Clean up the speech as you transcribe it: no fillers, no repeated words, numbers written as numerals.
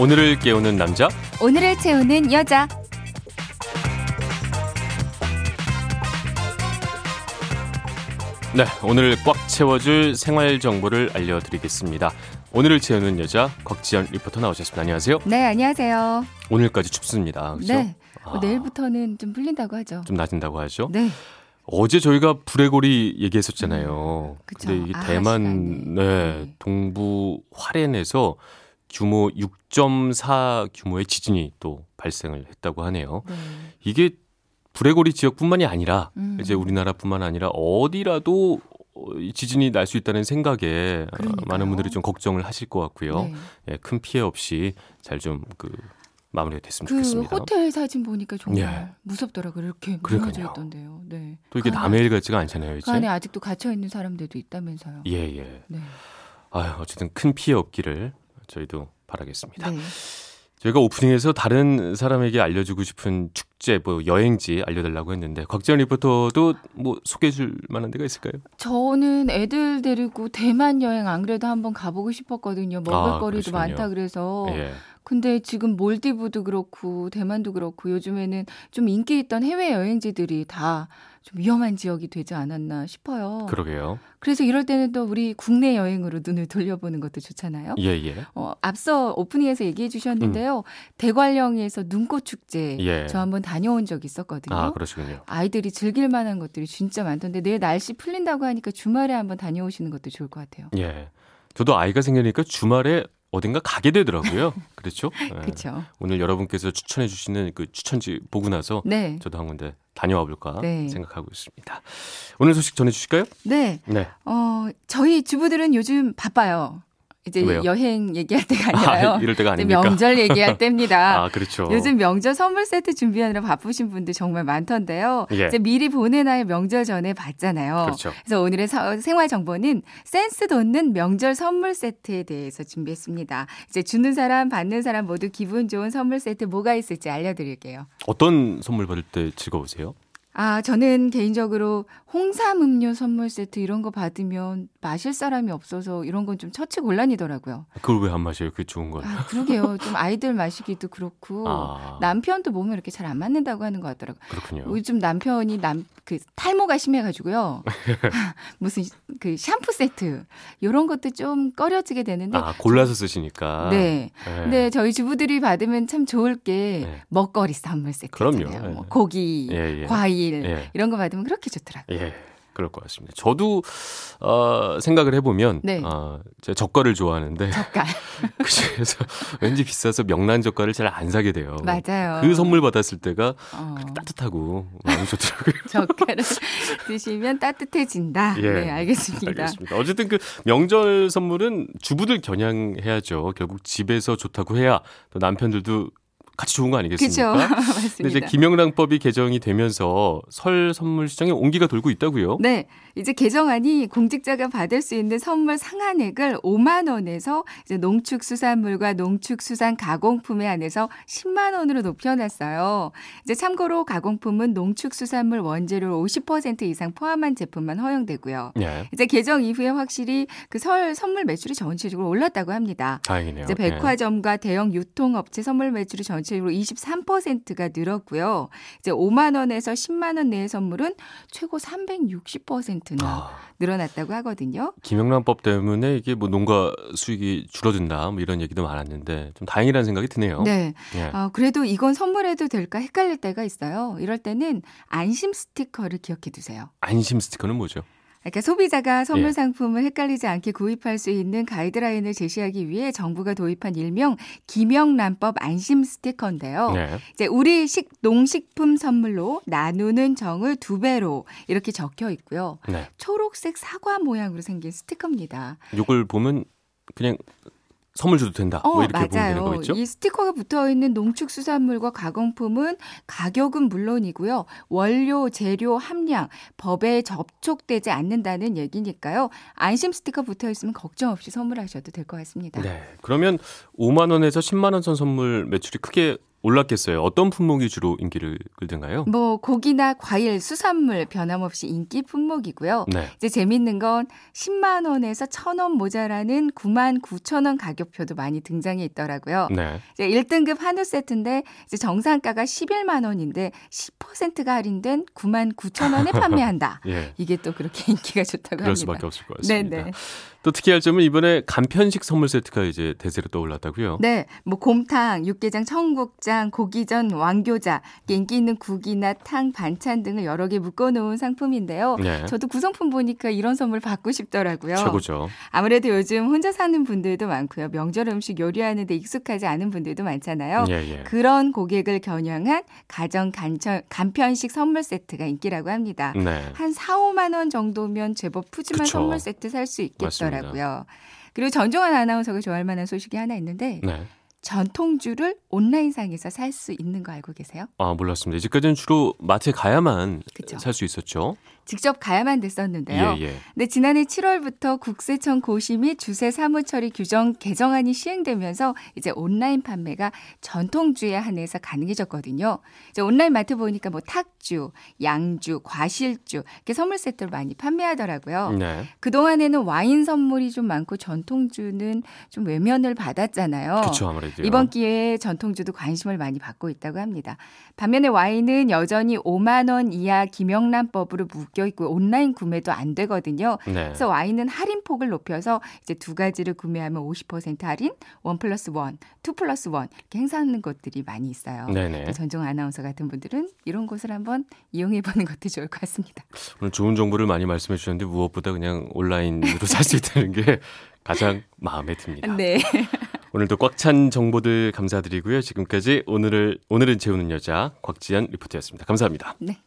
오늘을 깨우는 남자, 오늘을 채우는 여자. 네, 오늘 꽉 채워줄 생활 정보를 알려드리겠습니다. 오늘을 채우는 여자 곽지연 리포터 나오셨습니다. 안녕하세요. 네, 안녕하세요. 오늘까지 춥습니다. 그렇죠? 네, 내일부터는 좀 풀린다고 하죠. 좀 낮은다고 하죠. 네. 어제 저희가 불의고리 얘기했었잖아요. 그쵸. 근데 이게 대만 동부 화롄에서 규모 6.4 규모의 지진이 또 발생을 했다고 하네요. 네. 이게 불의고리 지역뿐만이 아니라 이제 우리나라뿐만 아니라 어디라도 지진이 날 수 있다는 생각에 그러니까요. 많은 분들이 좀 걱정을 하실 것 같고요. 네. 예, 큰 피해 없이 잘 좀 마무리가 됐으면 좋겠습니다. 호텔 사진 보니까 정말 무섭더라고요. 이렇게 무너져 있던데요. 네. 또 이게 남의 일 같지가 않잖아요. 이제. 그 안에 아직도 갇혀있는 사람들도 있다면서요. 예예. 네. 아유, 어쨌든 큰 피해 없기를 저희도 바라겠습니다. 네. 저희가 오프닝에서 다른 사람에게 알려주고 싶은 축제, 뭐 여행지 알려달라고 했는데 곽재현 리포터도 뭐 소개해줄 만한 데가 있을까요? 저는 애들 데리고 대만 여행 안 그래도 한번 가보고 싶었거든요. 먹을거리도 많다 그래서. 예. 근데 지금 몰디브도 그렇고 대만도 그렇고 요즘에는 좀 인기 있던 해외 여행지들이 다 좀 위험한 지역이 되지 않았나 싶어요. 그러게요. 그래서 이럴 때는 또 우리 국내 여행으로 눈을 돌려보는 것도 좋잖아요. 예예. 앞서 오프닝에서 얘기해 주셨는데요. 대관령에서 눈꽃축제 저 한번 다녀온 적이 있었거든요. 아, 그러시군요. 아이들이 즐길 만한 것들이 진짜 많던데 내일 날씨 풀린다고 하니까 주말에 한번 다녀오시는 것도 좋을 것 같아요. 예. 저도 아이가 생기니까 주말에 어딘가 가게 되더라고요. 그렇죠? 그렇죠. 네. 오늘 여러분께서 추천해 주시는 그 추천지 보고 나서 저도 한 군데 다녀와 볼까 생각하고 있습니다. 오늘 소식 전해 주실까요? 네. 네. 저희 주부들은 요즘 바빠요. 이제 왜요? 여행 얘기할 때가 아니라요. 이럴 때가 아닙니까? 명절 얘기할 때입니다. 아, 그렇죠. 요즘 명절 선물 세트 준비하느라 바쁘신 분들 정말 많던데요. 이제 미리 보내놔야 명절 전에 받잖아요. 그렇죠. 그래서 오늘의 생활 정보는 센스 돋는 명절 선물 세트에 대해서 준비했습니다. 이제 주는 사람, 받는 사람 모두 기분 좋은 선물 세트 뭐가 있을지 알려드릴게요. 어떤 선물 받을 때 즐거우세요? 아, 저는 개인적으로 홍삼 음료 선물 세트 이런 거 받으면 마실 사람이 없어서 이런 건 좀 처치 곤란이더라고요. 그걸 왜 안 마셔요? 그게 좋은 거예요. 아, 그러게요. 좀 아이들 마시기도 그렇고 남편도 몸에 이렇게 잘 안 맞는다고 하는 것 같더라고요. 그렇군요. 요즘 남편이 탈모가 심해가지고요. 무슨 그 샴푸 세트 이런 것도 좀 꺼려지게 되는데. 아, 골라서 쓰시니까. 네. 네. 근데 저희 주부들이 받으면 참 좋을 게 먹거리 선물 세트잖아요. 뭐 고기, 과일. 이런 거 받으면 그렇게 좋더라고요. 예, 그럴 것 같습니다. 저도 생각을 해보면 제가 젓갈을 좋아하는데 젓갈. 그래서 왠지 비싸서 명란 젓갈을 잘 안 사게 돼요. 맞아요. 그 선물 받았을 때가 그렇게 따뜻하고 너무 좋더라고요. 젓갈을 드시면 따뜻해진다. 예. 네, 알겠습니다. 어쨌든 그 명절 선물은 주부들 겨냥해야죠. 결국 집에서 좋다고 해야 또 남편들도 같이 좋은 거 아니겠습니까? 그렇죠. 맞습니다. 이제 김영란법이 개정이 되면서 설 선물 시장에 온기가 돌고 있다고요? 네. 이제 개정안이 공직자가 받을 수 있는 선물 상한액을 5만 원에서 이제 농축수산물과 농축수산 가공품에 한해서 10만 원으로 높여놨어요. 이제 참고로 가공품은 농축수산물 원재료 50% 이상 포함한 제품만 허용되고요. 네. 이제 개정 이후에 확실히 그 설 선물 매출이 전체적으로 올랐다고 합니다. 다행이네요. 이제 백화점과 대형 유통업체 선물 매출이 전체적으로 23%가 늘었고요. 이제 5만 원에서 10만 원 내의 선물은 최고 360%나 늘어났다고 하거든요. 김영란법 때문에 이게 뭐 농가 수익이 줄어든다 뭐 이런 얘기도 많았는데 좀 다행이라는 생각이 드네요. 네. 예. 그래도 이건 선물해도 될까 헷갈릴 때가 있어요. 이럴 때는 안심 스티커를 기억해 두세요. 안심 스티커는 뭐죠? 그러니까 소비자가 선물 상품을 헷갈리지 않게 구입할 수 있는 가이드라인을 제시하기 위해 정부가 도입한 일명 김영란법 안심 스티커인데요. 이제 우리 농식품 선물로 나누는 정을 2배로 이렇게 적혀 있고요. 초록색 사과 모양으로 생긴 스티커입니다. 이걸 보면 그냥 선물 줘도 된다. 뭐 이렇게 보면 되는 거겠죠? 이 스티커가 붙어있는 농축수산물과 가공품은 가격은 물론이고요. 원료, 재료, 함량, 법에 접촉되지 않는다는 얘기니까요. 안심 스티커 붙어있으면 걱정 없이 선물하셔도 될 것 같습니다. 네, 그러면 5만 원에서 10만 원 선 선물 매출이 크게 올랐겠어요. 어떤 품목이 주로 인기를 끌던가요? 뭐 고기나 과일, 수산물 변함없이 인기 품목이고요. 네. 이제 재밌는 건 10만 원에서 1,000원 모자라는 9만 9천 원 가격표도 많이 등장해 있더라고요. 네. 이제 1등급 한우 세트인데 이제 정상가가 11만 원인데 10%가 할인된 9만 9천 원에 판매한다. 예. 이게 또 그렇게 인기가 좋다고 합니다. 그럴 수밖에 없을 것 같습니다. 네네. 또 특이할 점은 이번에 간편식 선물 세트가 이제 대세로 떠올랐다고요? 네, 뭐 곰탕, 육개장, 청국장, 고기전, 왕교자, 인기 있는 국이나 탕, 반찬 등을 여러 개 묶어놓은 상품인데요. 네. 저도 구성품 보니까 이런 선물 받고 싶더라고요. 최고죠. 아무래도 요즘 혼자 사는 분들도 많고요. 명절 음식 요리하는 데 익숙하지 않은 분들도 많잖아요. 예, 예. 그런 고객을 겨냥한 가정 간편식 선물 세트가 인기라고 합니다. 네. 한 4, 5만 원 정도면 제법 푸짐한 그쵸. 선물 세트 살 수 있겠더라고요. 라고요. 그리고 전종환 아나운서가 좋아할 만한 소식이 하나 있는데 네. 전통주를 온라인상에서 살 수 있는 거 알고 계세요? 아 몰랐습니다. 이제까지는 주로 마트에 가야만 살 수 있었죠. 직접 가야만 됐었는데요. 예, 예. 근데 지난해 7월부터 국세청 고시 및 주세 사무처리 규정 개정안이 시행되면서 이제 온라인 판매가 전통주에 한해서 가능해졌거든요. 이제 온라인 마트 보니까 뭐 탁주, 양주, 과실주 이렇게 선물 세트로 많이 판매하더라고요. 네. 그동안에는 와인 선물이 좀 많고 전통주는 좀 외면을 받았잖아요. 그렇죠, 아무래도. 이번 기회에 전통주도 관심을 많이 받고 있다고 합니다. 반면에 와인은 여전히 5만 원 이하 김영란법으로 묶여 있고 온라인 구매도 안 되거든요. 네. 그래서 와인은 할인폭을 높여서 이제 두 가지를 구매하면 50% 할인, 1+1, 2+1 이렇게 행사하는 것들이 많이 있어요. 전종 아나운서 같은 분들은 이런 곳을 한번 이용해보는 것도 좋을 것 같습니다. 오늘 좋은 정보를 많이 말씀해 주셨는데 무엇보다 그냥 온라인으로 살 수 있다는 게 가장 마음에 듭니다. 네. 오늘도 꽉 찬 정보들 감사드리고요. 지금까지 오늘은 재우는 여자 곽지연 리포터였습니다. 감사합니다. 네.